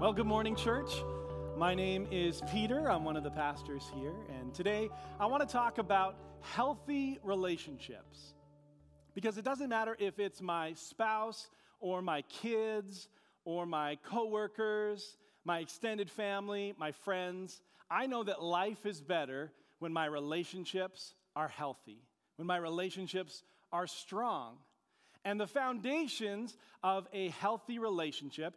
Well, good morning, church. My name is Peter. I'm one of the pastors here, and today I want to talk about healthy relationships, because it doesn't matter if it's my spouse or my kids or my coworkers, my extended family, my friends. I know that life is better when my relationships are healthy, when my relationships are strong. And the foundations of a healthy relationship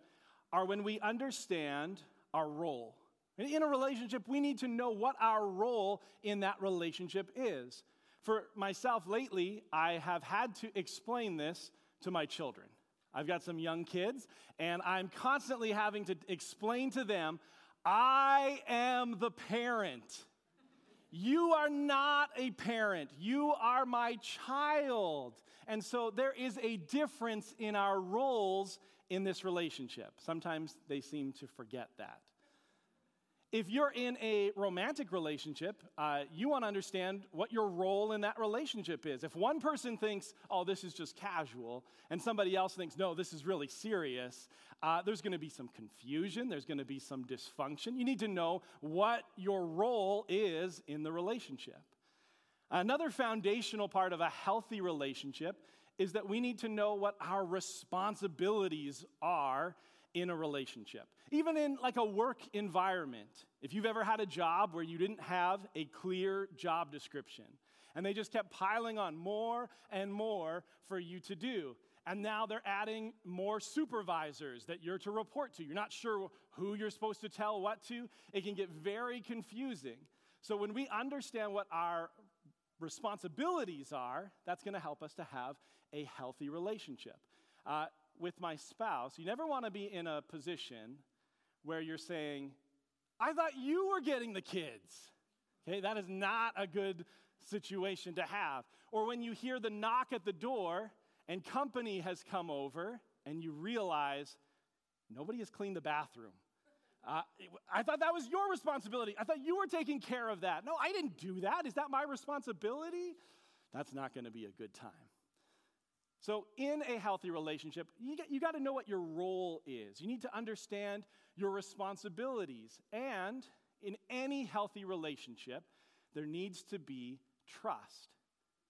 are when we understand our role. In a relationship, we need to know what our role in that relationship is. For myself lately, I have had to explain this to my children. I've got some young kids, and I'm constantly having to explain to them, I am the parent. You are not a parent. You are my child. And so there is a difference in our roles in this relationship. Sometimes they seem to forget that. If you're in a romantic relationship, you want to understand what your role in that relationship is. If one person thinks, oh, this is just casual, and somebody else thinks, no, this is really serious, there's going to be some confusion. There's going to be some dysfunction. You need to know what your role is in the relationship. Another foundational part of a healthy relationship is that we need to know what our responsibilities are in a relationship. Even in like a work environment, if you've ever had a job where you didn't have a clear job description, and they just kept piling on more and more for you to do, and now they're adding more supervisors that you're to report to. You're not sure who you're supposed to tell what to. It can get very confusing. So when we understand what our responsibilities are, that's going to help us to have a healthy relationship. With my spouse, you never want to be in a position where you're saying, I thought you were getting the kids. Okay, that is not a good situation to have. Or when you hear the knock at the door and company has come over and you realize nobody has cleaned the bathroom. I thought that was your responsibility. I thought you were taking care of that. No, I didn't do that. Is that my responsibility? That's not going to be a good time. So in a healthy relationship, you got to know what your role is. You need to understand your responsibilities. And in any healthy relationship, there needs to be trust.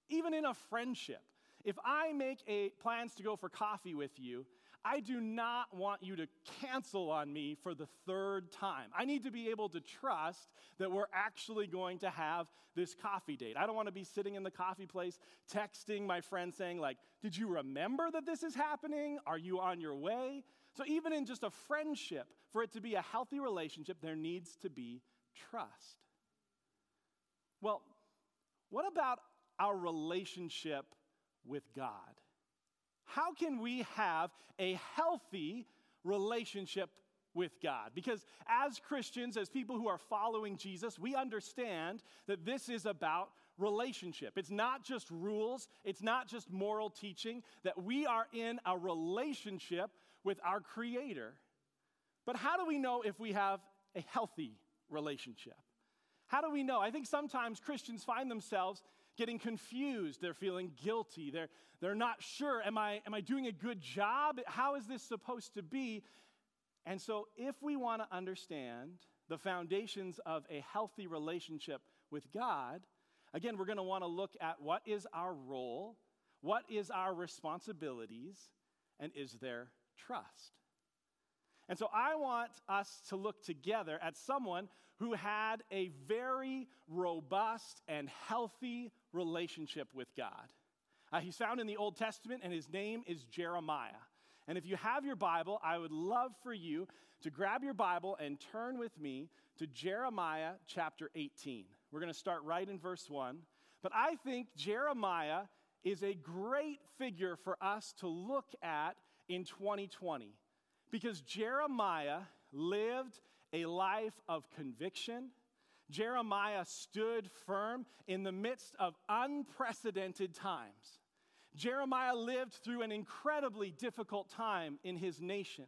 Even in a friendship, if I make plans to go for coffee with you, I do not want you to cancel on me for the third time. I need to be able to trust that we're actually going to have this coffee date. I don't want to be sitting in the coffee place texting my friend saying like, did you remember that this is happening? Are you on your way? So even in just a friendship, for it to be a healthy relationship, there needs to be trust. Well, what about our relationship with God? How can we have a healthy relationship with God? Because as Christians, as people who are following Jesus, we understand that this is about relationship. It's not just rules. It's not just moral teaching, that we are in a relationship with our Creator. But how do we know if we have a healthy relationship? How do we know? I think sometimes Christians find themselves getting confused, they're feeling guilty, they're not sure, am I doing a good job? How is this supposed to be? And so if we want to understand the foundations of a healthy relationship with God, again, we're going to want to look at what is our role, what is our responsibilities, and is there trust? And so I want us to look together at someone who had a very robust and healthy relationship with God. He's found in the Old Testament, and his name is Jeremiah. And if you have your Bible, I would love for you to grab your Bible and turn with me to Jeremiah chapter 18. We're going to start right in verse 1. But I think Jeremiah is a great figure for us to look at in 2020. Because Jeremiah lived a life of conviction. Jeremiah stood firm in the midst of unprecedented times. Jeremiah lived through an incredibly difficult time in his nation,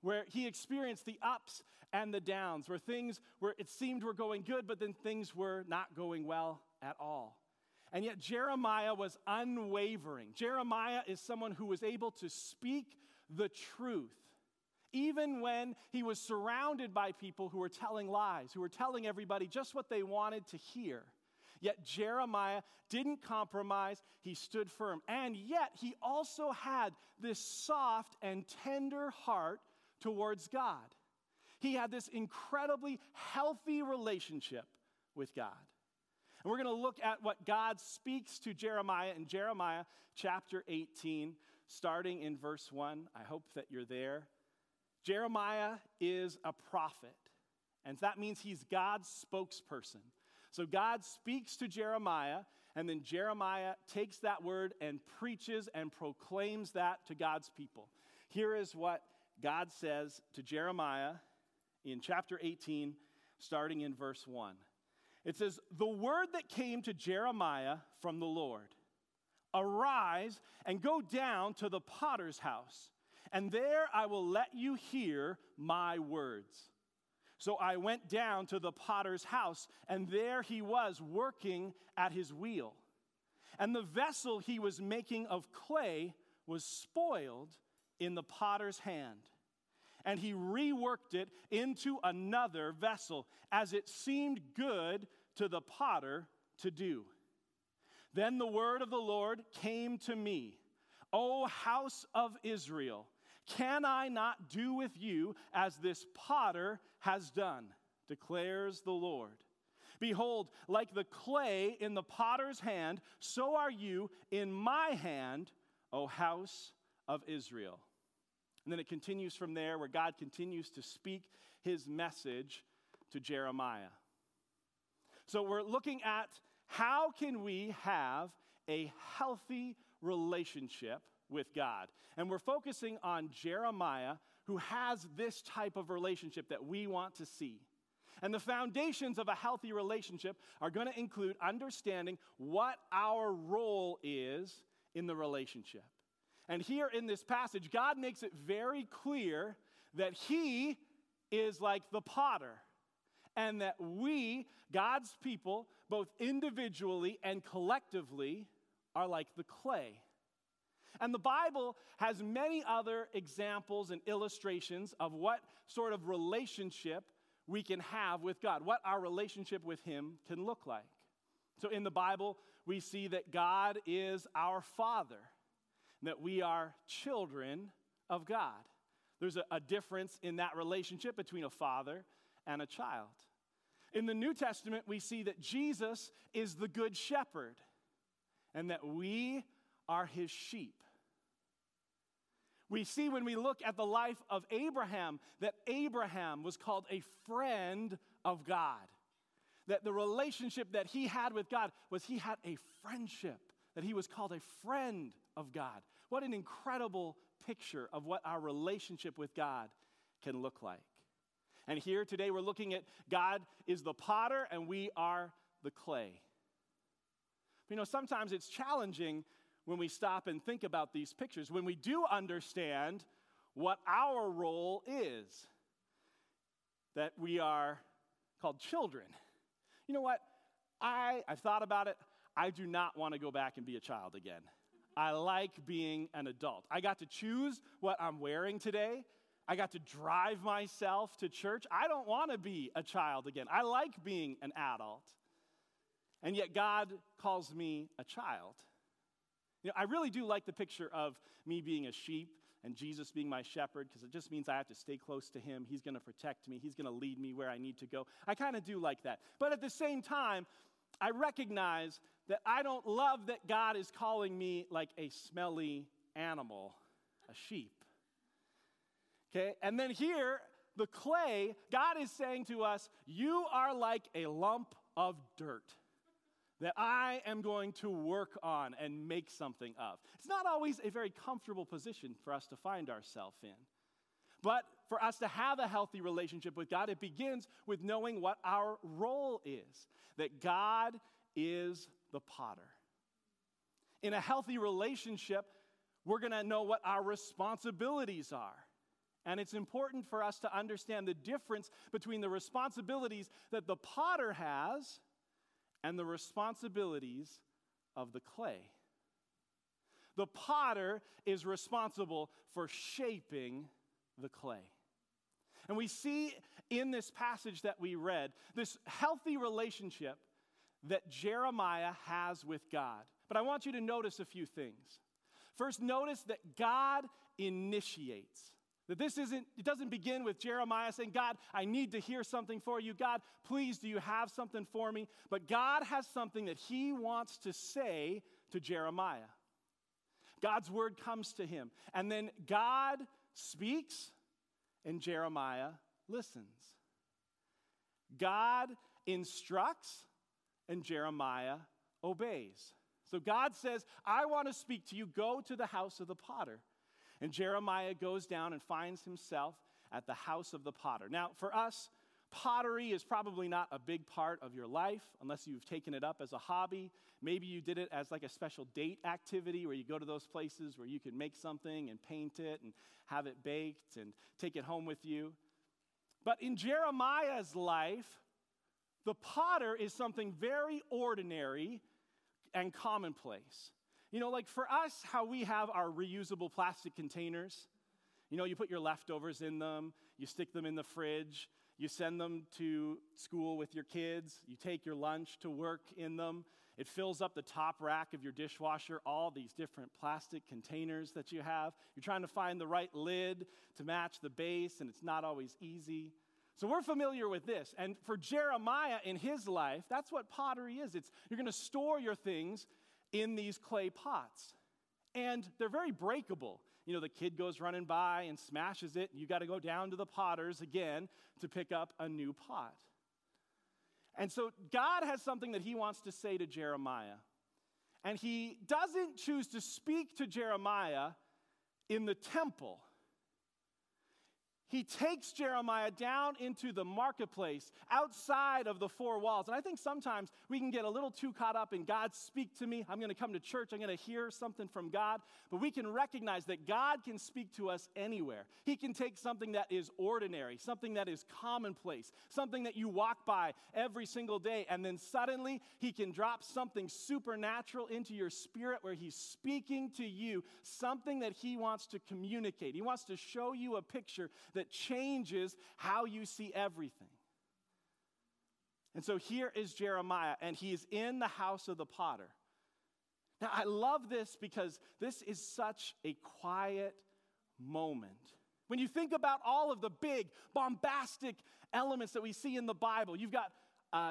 where he experienced the ups and the downs, where things where it seemed were going good, but then things were not going well at all. And yet Jeremiah was unwavering. Jeremiah is someone who was able to speak the truth even when he was surrounded by people who were telling lies, who were telling everybody just what they wanted to hear. Yet Jeremiah didn't compromise. He stood firm. And yet he also had this soft and tender heart towards God. He had this incredibly healthy relationship with God. And we're going to look at what God speaks to Jeremiah in Jeremiah chapter 18, starting in verse 1. I hope that you're there. Jeremiah is a prophet, and that means he's God's spokesperson. So God speaks to Jeremiah, and then Jeremiah takes that word and preaches and proclaims that to God's people. Here is what God says to Jeremiah in chapter 18, starting in verse 1. It says, "The word that came to Jeremiah from the Lord, arise and go down to the potter's house, and there I will let you hear my words." So I went down to the potter's house, and there he was working at his wheel. And the vessel he was making of clay was spoiled in the potter's hand. And he reworked it into another vessel, as it seemed good to the potter to do. Then the word of the Lord came to me, "O house of Israel, can I not do with you as this potter has done, declares the Lord. Behold, like the clay in the potter's hand, so are you in my hand, O house of Israel." And then it continues from there, where God continues to speak his message to Jeremiah. So we're looking at how can we have a healthy relationship with God. And we're focusing on Jeremiah, who has this type of relationship that we want to see. And the foundations of a healthy relationship are going to include understanding what our role is in the relationship. And here in this passage, God makes it very clear that he is like the potter, and that we, God's people, both individually and collectively, are like the clay. And the Bible has many other examples and illustrations of what sort of relationship we can have with God, what our relationship with him can look like. So in the Bible, we see that God is our Father, that we are children of God. There's a difference in that relationship between a father and a child. In the New Testament, we see that Jesus is the good shepherd, and that we are his sheep. We see when we look at the life of Abraham that Abraham was called a friend of God. That the relationship that he had with God was he had a friendship, that he was called a friend of God. What an incredible picture of what our relationship with God can look like. And here today we're looking at God is the potter and we are the clay. You know, sometimes it's challenging when we stop and think about these pictures, when we do understand what our role is, that we are called children. You know what? I've thought about it. I do not want to go back and be a child again. I like being an adult. I got to choose what I'm wearing today. I got to drive myself to church. I don't want to be a child again. I like being an adult. And yet God calls me a child. You know, I really do like the picture of me being a sheep and Jesus being my shepherd, because it just means I have to stay close to him. He's going to protect me. He's going to lead me where I need to go. I kind of do like that. But at the same time, I recognize that I don't love that God is calling me like a smelly animal, a sheep. Okay? And then here, the clay, God is saying to us, you are like a lump of dirt that I am going to work on and make something of. It's not always a very comfortable position for us to find ourselves in. But for us to have a healthy relationship with God, it begins with knowing what our role is, that God is the potter. In a healthy relationship, we're going to know what our responsibilities are. And it's important for us to understand the difference between the responsibilities that the potter has and the responsibilities of the clay. The potter is responsible for shaping the clay. And we see in this passage that we read, this healthy relationship that Jeremiah has with God. But I want you to notice a few things. First, notice that God initiates. That it doesn't begin with Jeremiah saying, God, I need to hear something for you. God, please, do you have something for me? But God has something that he wants to say to Jeremiah. God's word comes to him. And then God speaks and Jeremiah listens. God instructs and Jeremiah obeys. So God says, I want to speak to you. Go to the house of the potter. And Jeremiah goes down and finds himself at the house of the potter. Now, for us, pottery is probably not a big part of your life unless you've taken it up as a hobby. Maybe you did it as like a special date activity where you go to those places where you can make something and paint it and have it baked and take it home with you. But in Jeremiah's life, the potter is something very ordinary and commonplace. You know, like for us, how we have our reusable plastic containers. You know, you put your leftovers in them, you stick them in the fridge, you send them to school with your kids, you take your lunch to work in them. It fills up the top rack of your dishwasher, all these different plastic containers that you have. You're trying to find the right lid to match the base, and it's not always easy. So we're familiar with this. And for Jeremiah in his life, that's what pottery is. You're going to store your things in these clay pots. And they're very breakable. You know, the kid goes running by and smashes it, and you got to go down to the potters again to pick up a new pot. And so God has something that he wants to say to Jeremiah. And he doesn't choose to speak to Jeremiah in the temple. He takes Jeremiah down into the marketplace outside of the four walls. And I think sometimes we can get a little too caught up in God speak to me. I'm going to come to church. I'm going to hear something from God. But we can recognize that God can speak to us anywhere. He can take something that is ordinary, something that is commonplace, something that you walk by every single day. And then suddenly he can drop something supernatural into your spirit where he's speaking to you, something that he wants to communicate. He wants to show you a picture that changes how you see everything. And so here is Jeremiah, and he is in the house of the potter. Now, I love this because this is such a quiet moment. When you think about all of the big, bombastic elements that we see in the Bible, you've got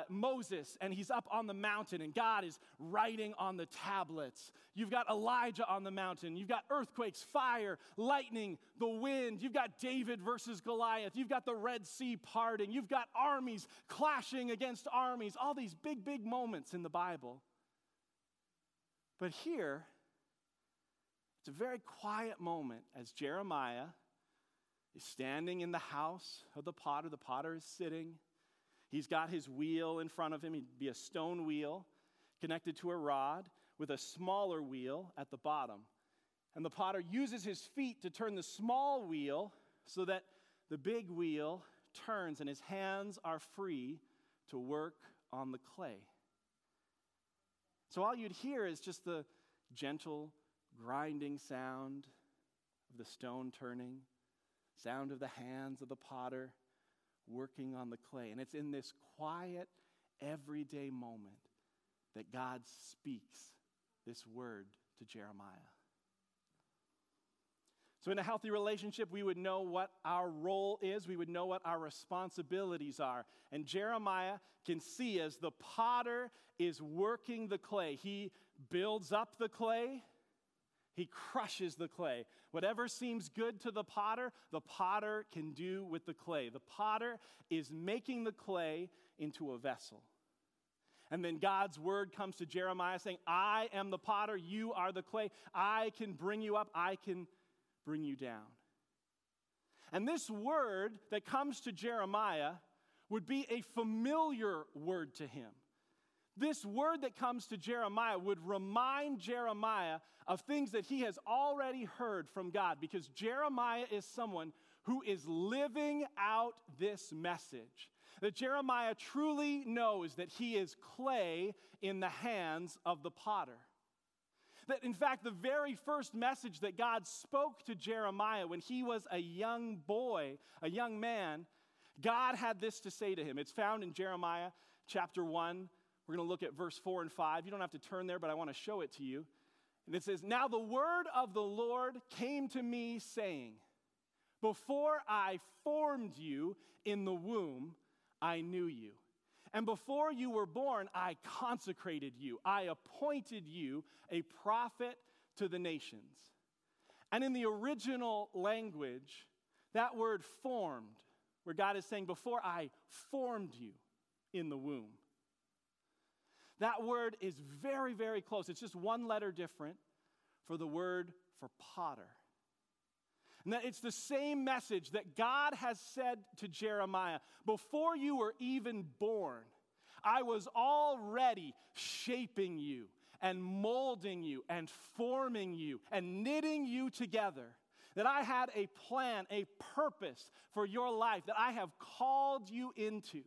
Moses, and he's up on the mountain, and God is writing on the tablets. You've got Elijah on the mountain. You've got earthquakes, fire, lightning, the wind. You've got David versus Goliath. You've got the Red Sea parting. You've got armies clashing against armies. All these big, big moments in the Bible. But here, it's a very quiet moment as Jeremiah is standing in the house of the potter. The potter is sitting. He's got his wheel in front of him. It'd be a stone wheel connected to a rod with a smaller wheel at the bottom. And the potter uses his feet to turn the small wheel so that the big wheel turns and his hands are free to work on the clay. So all you'd hear is just the gentle grinding sound of the stone turning, sound of the hands of the potter working on the clay. And it's in this quiet, everyday moment that God speaks this word to Jeremiah. So in a healthy relationship, we would know what our role is. We would know what our responsibilities are. And Jeremiah can see as the potter is working the clay. He builds up the clay. He crushes the clay. Whatever seems good to the potter can do with the clay. The potter is making the clay into a vessel. And then God's word comes to Jeremiah saying, I am the potter, you are the clay. I can bring you up, I can bring you down. And this word that comes to Jeremiah would be a familiar word to him. This word that comes to Jeremiah would remind Jeremiah of things that he has already heard from God, because Jeremiah is someone who is living out this message. That Jeremiah truly knows that he is clay in the hands of the potter. That in fact, the very first message that God spoke to Jeremiah when he was a young boy, a young man, God had this to say to him. It's found in Jeremiah chapter 1. We're going to look at verse 4 and 5. You don't have to turn there, but I want to show it to you. And it says, "Now the word of the Lord came to me, saying, before I formed you in the womb, I knew you. And before you were born, I consecrated you. I appointed you a prophet to the nations." And in the original language, that word formed, where God is saying, before I formed you in the womb. That word is very, very close. It's just one letter different for the word for potter. And that it's the same message that God has said to Jeremiah. Before you were even born, I was already shaping you and molding you and forming you and knitting you together. That I had a plan, a purpose for your life that I have called you into.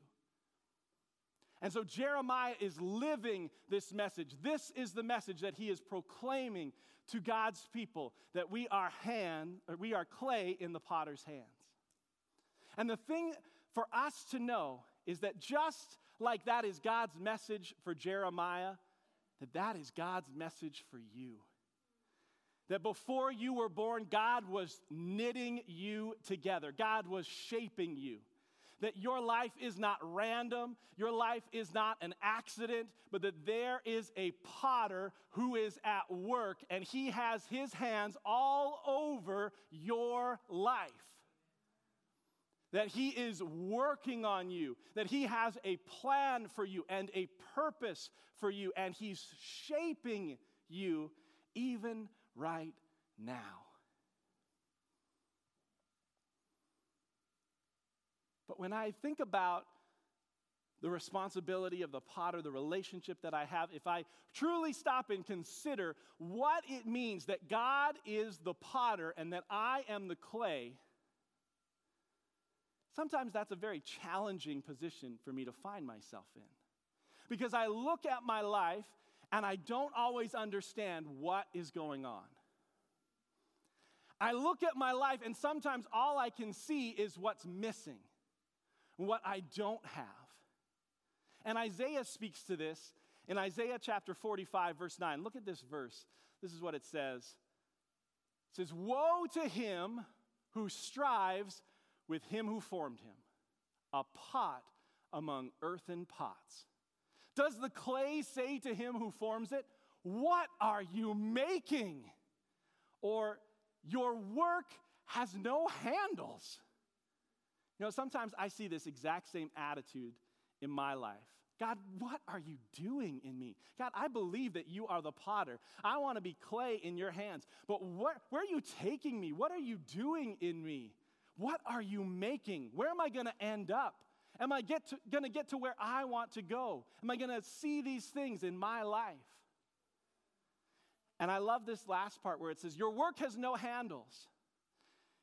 And so Jeremiah is living this message. This is the message that he is proclaiming to God's people, that we are clay in the potter's hands. And the thing for us to know is that just like that is God's message for Jeremiah, that is God's message for you. That before you were born, God was knitting you together. God was shaping you. That your life is not random, your life is not an accident, but that there is a potter who is at work, and he has his hands all over your life. That he is working on you, that he has a plan for you and a purpose for you, and he's shaping you even right now. But when I think about the responsibility of the potter, the relationship that I have, if I truly stop and consider what it means that God is the potter and that I am the clay, sometimes that's a very challenging position for me to find myself in. Because I look at my life and I don't always understand what is going on. I look at my life and sometimes all I can see is what's missing. What I don't have. And Isaiah speaks to this in Isaiah chapter 45, verse 9. Look at this verse. This is what it says. It says, "Woe to him who strives with him who formed him, a pot among earthen pots. Does the clay say to him who forms it, 'What are you making?' Or, 'Your work has no handles.'" You know, sometimes I see this exact same attitude in my life. God, what are you doing in me? God, I believe that you are the potter. I want to be clay in your hands. But where are you taking me? What are you doing in me? What are you making? Where am I going to end up? Am I going to get to where I want to go? Am I going to see these things in my life? And I love this last part where it says, "Your work has no handles."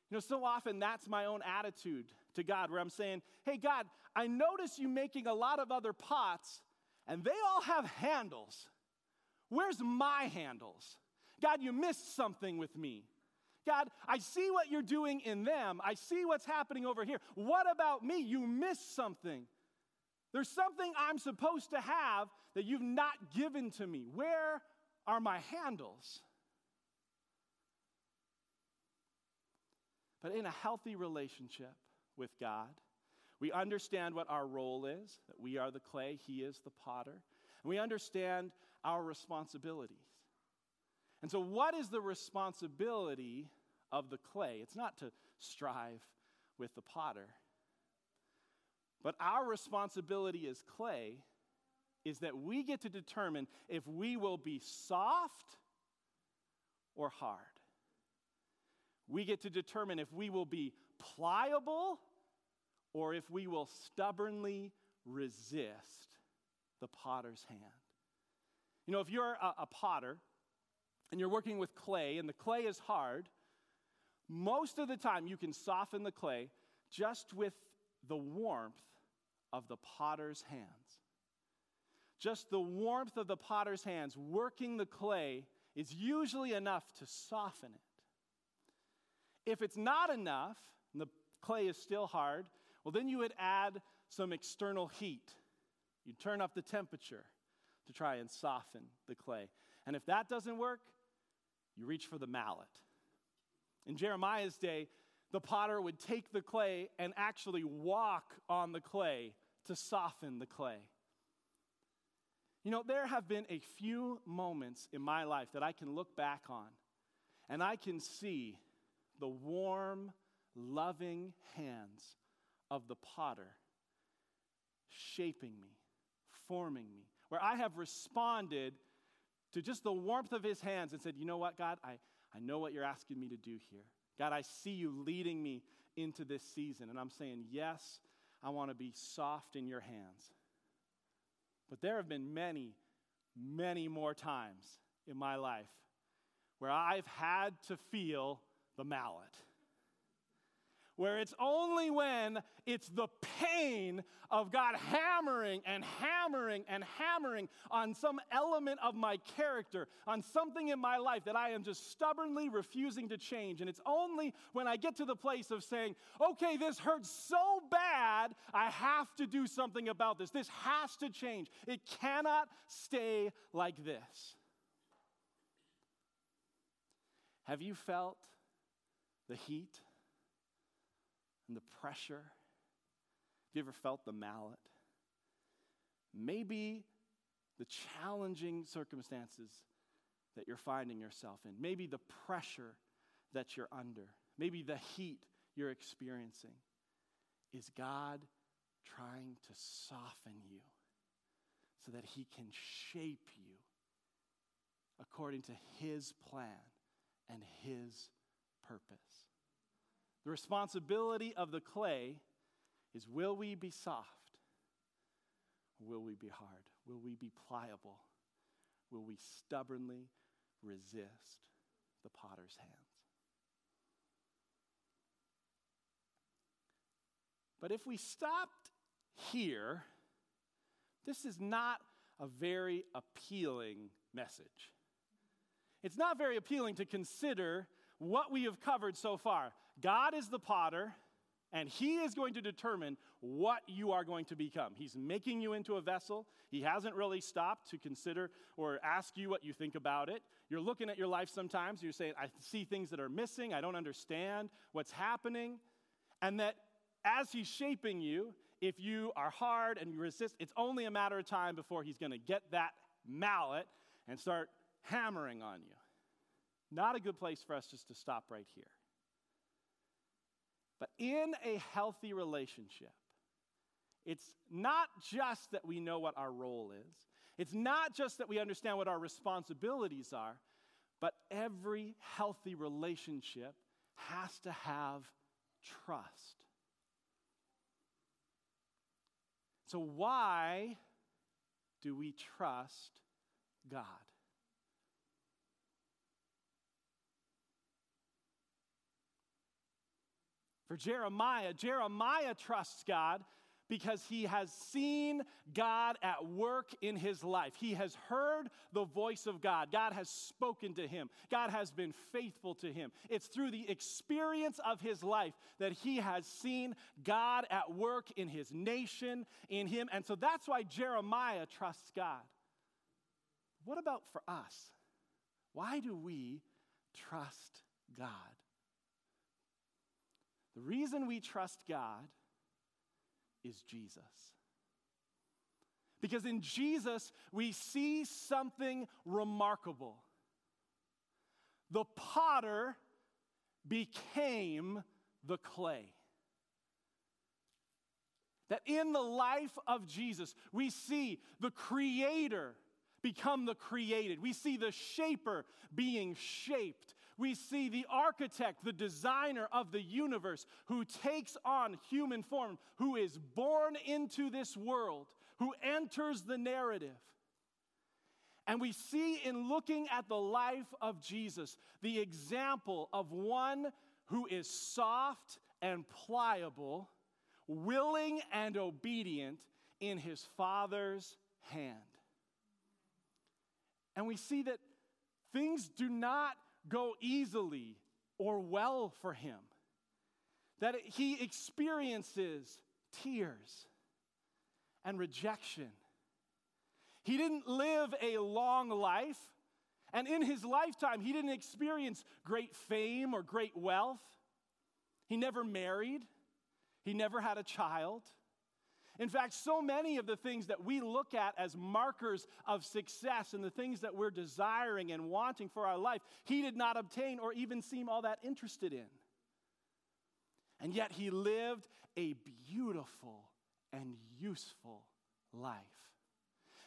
You know, so often that's my own attitude to God, where I'm saying, "Hey, God, I notice you making a lot of other pots, and they all have handles. Where's my handles? God, you missed something with me. God, I see what you're doing in them. I see what's happening over here. What about me? You missed something. There's something I'm supposed to have that you've not given to me. Where are my handles?" But in a healthy relationship with God, we understand what our role is, that we are the clay, he is the potter, and we understand our responsibilities. And so what is the responsibility of the clay? It's not to strive with the potter, but our responsibility as clay is that we get to determine if we will be soft or hard. We get to determine if we will be pliable or if we will stubbornly resist the potter's hand. You know, if you're a potter and you're working with clay and the clay is hard, most of the time you can soften the clay just with the warmth of the potter's hands. Just the warmth of the potter's hands working the clay is usually enough to soften it. If it's not enough, and the clay is still hard, well, then you would add some external heat. You'd turn up the temperature to try and soften the clay. And if that doesn't work, you reach for the mallet. In Jeremiah's day, the potter would take the clay and actually walk on the clay to soften the clay. You know, there have been a few moments in my life that I can look back on, and I can see the warm, loving hands of the potter shaping me, forming me, where I have responded to just the warmth of his hands and said, you know what, God, I know what you're asking me to do here. God, I see you leading me into this season. And I'm saying, yes, I want to be soft in your hands. But there have been many, many more times in my life where I've had to feel the mallet. Where it's only when it's the pain of God hammering and hammering and hammering on some element of my character, on something in my life that I am just stubbornly refusing to change. And it's only when I get to the place of saying, okay, this hurts so bad, I have to do something about this. This has to change. It cannot stay like this. Have you felt the heat and the pressure? Have you ever felt the mallet? Maybe the challenging circumstances that you're finding yourself in. Maybe the pressure that you're under. Maybe the heat you're experiencing. Is God trying to soften you so that he can shape you according to his plan and his purpose? The responsibility of the clay is, will we be soft? Will we be hard? Will we be pliable? Will we stubbornly resist the potter's hands? But if we stopped here, this is not a very appealing message. It's not very appealing to consider what we have covered so far. God is the potter, and he is going to determine what you are going to become. He's making you into a vessel. He hasn't really stopped to consider or ask you what you think about it. You're looking at your life sometimes. You're saying, I see things that are missing. I don't understand what's happening. And that as he's shaping you, if you are hard and you resist, it's only a matter of time before he's going to get that mallet and start hammering on you. Not a good place for us just to stop right here. But in a healthy relationship, it's not just that we know what our role is. It's not just that we understand what our responsibilities are, but every healthy relationship has to have trust. So why do we trust God? For Jeremiah trusts God because he has seen God at work in his life. He has heard the voice of God. God has spoken to him. God has been faithful to him. It's through the experience of his life that he has seen God at work in his nation, in him. And so that's why Jeremiah trusts God. What about for us? Why do we trust God? The reason we trust God is Jesus. Because in Jesus, we see something remarkable. The potter became the clay. That in the life of Jesus, we see the creator become the created. We see the shaper being shaped. We see the architect, the designer of the universe, who takes on human form, who is born into this world, who enters the narrative. And we see in looking at the life of Jesus, the example of one who is soft and pliable, willing and obedient in his Father's hand. And we see that things do not go easily or well for him, that he experiences tears and rejection. He didn't live a long life, and in his lifetime, he didn't experience great fame or great wealth. He never married. He never had a child. In fact, so many of the things that we look at as markers of success and the things that we're desiring and wanting for our life, he did not obtain or even seem all that interested in. And yet he lived a beautiful and useful life.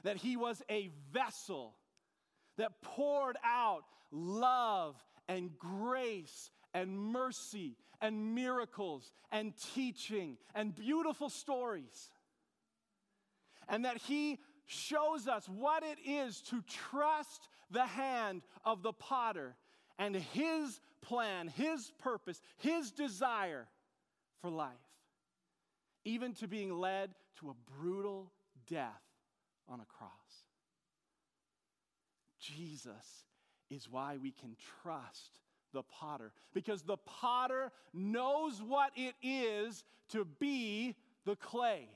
That he was a vessel that poured out love and grace and mercy and miracles and teaching and beautiful stories. And that he shows us what it is to trust the hand of the potter and his plan, his purpose, his desire for life, even to being led to a brutal death on a cross. Jesus is why we can trust the potter, because the potter knows what it is to be the clay.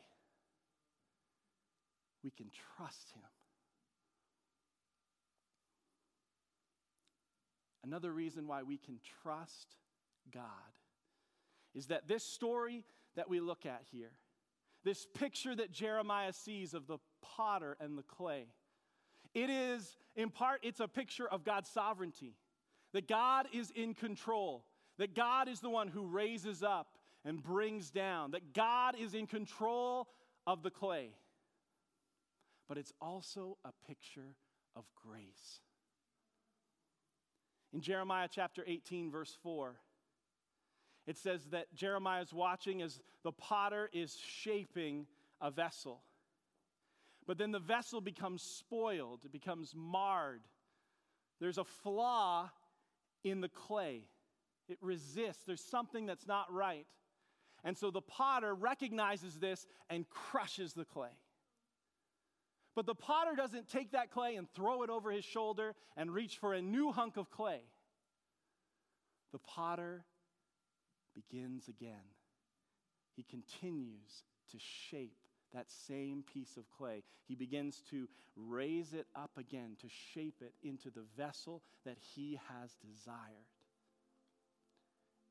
We can trust him. Another reason why we can trust God is that this story that we look at here, this picture that Jeremiah sees of the potter and the clay, it is, in part, it's a picture of God's sovereignty, that God is in control, that God is the one who raises up and brings down, that God is in control of the clay. But it's also a picture of grace. In Jeremiah chapter 18, verse 4, it says that Jeremiah is watching as the potter is shaping a vessel. But then the vessel becomes spoiled, it becomes marred. There's a flaw in the clay. It resists. There's something that's not right. And so the potter recognizes this and crushes the clay. But the potter doesn't take that clay and throw it over his shoulder and reach for a new hunk of clay. The potter begins again. He continues to shape that same piece of clay. He begins to raise it up again, to shape it into the vessel that he has desired.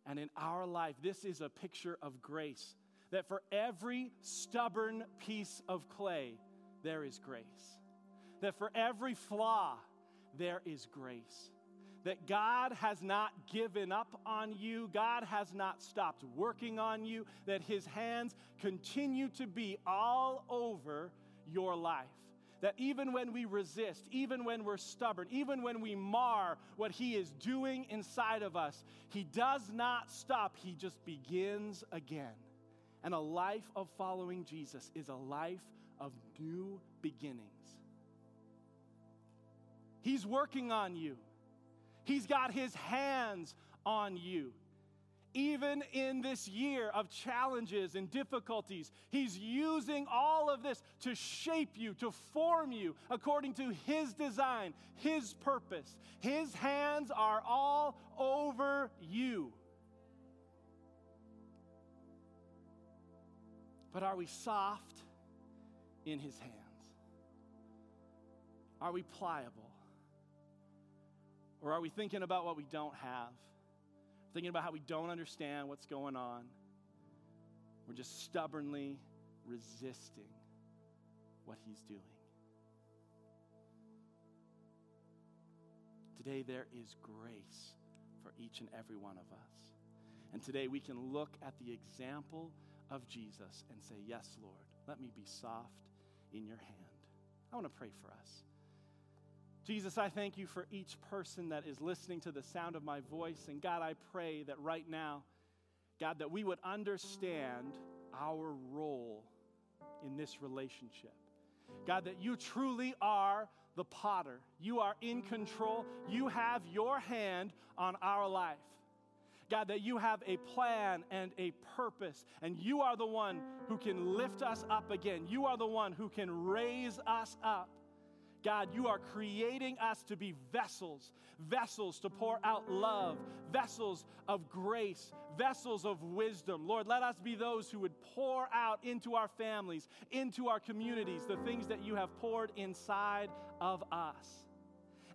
And in our life, this is a picture of grace, that for every stubborn piece of clay, there is grace. That for every flaw, there is grace. That God has not given up on you. God has not stopped working on you. That his hands continue to be all over your life. That even when we resist, even when we're stubborn, even when we mar what he is doing inside of us, he does not stop. He just begins again. And a life of following Jesus is a life of new beginnings. He's working on you. He's got his hands on you. Even in this year of challenges and difficulties, he's using all of this to shape you, to form you according to his design, his purpose. His hands are all over you. But are we soft in his hands? Are we pliable? Or are we thinking about what we don't have? Thinking about how we don't understand what's going on? We're just stubbornly resisting what he's doing. Today there is grace for each and every one of us. And today we can look at the example of Jesus and say, yes, Lord, let me be soft in your hand. I want to pray for us. Jesus, I thank you for each person that is listening to the sound of my voice. And God, I pray that right now, God, that we would understand our role in this relationship. God, that you truly are the potter. You are in control. You have your hand on our life. God, that you have a plan and a purpose, and you are the one who can lift us up again. You are the one who can raise us up. God, you are creating us to be vessels, vessels to pour out love, vessels of grace, vessels of wisdom. Lord, let us be those who would pour out into our families, into our communities, the things that you have poured inside of us.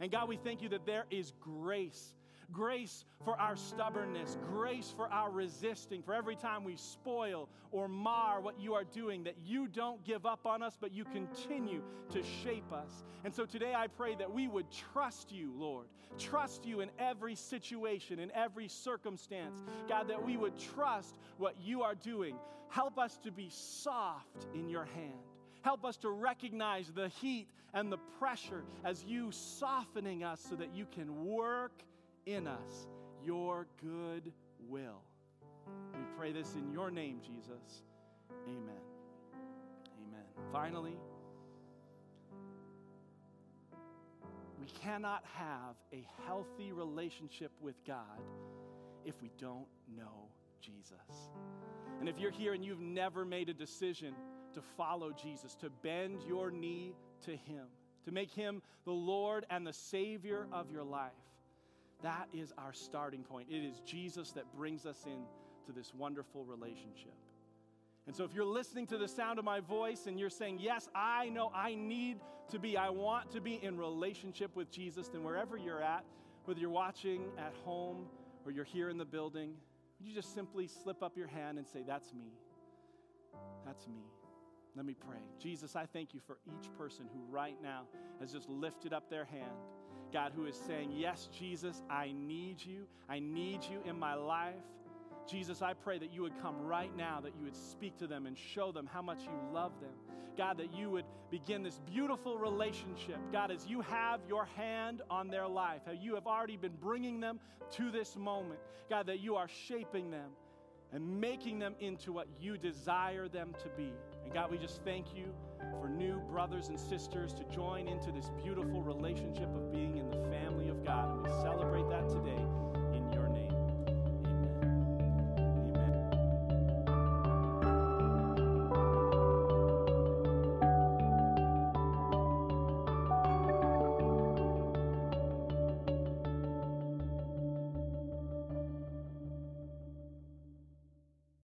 And God, we thank you that there is grace. Grace for our stubbornness, grace for our resisting, for every time we spoil or mar what you are doing, that you don't give up on us, but you continue to shape us. And so today I pray that we would trust you, Lord, trust you in every situation, in every circumstance. God, that we would trust what you are doing. Help us to be soft in your hand. Help us to recognize the heat and the pressure as you softening us so that you can work in us your good will. We pray this in your name, Jesus. Amen. Amen. Finally, we cannot have a healthy relationship with God if we don't know Jesus. And if you're here and you've never made a decision to follow Jesus, to bend your knee to him, to make him the Lord and the Savior of your life, that is our starting point. It is Jesus that brings us into this wonderful relationship. And so if you're listening to the sound of my voice and you're saying, yes, I know I want to be in relationship with Jesus, then wherever you're at, whether you're watching at home or you're here in the building, would you just simply slip up your hand and say, that's me. That's me. Let me pray. Jesus, I thank you for each person who right now has just lifted up their hand. God, who is saying, yes, Jesus, I need you. I need you in my life. Jesus, I pray that you would come right now, that you would speak to them and show them how much you love them. God, that you would begin this beautiful relationship. God, as you have your hand on their life, how you have already been bringing them to this moment. God, that you are shaping them and making them into what you desire them to be. And God, we just thank you for new brothers and sisters to join into this beautiful relationship of being in the family of God. And we celebrate that today.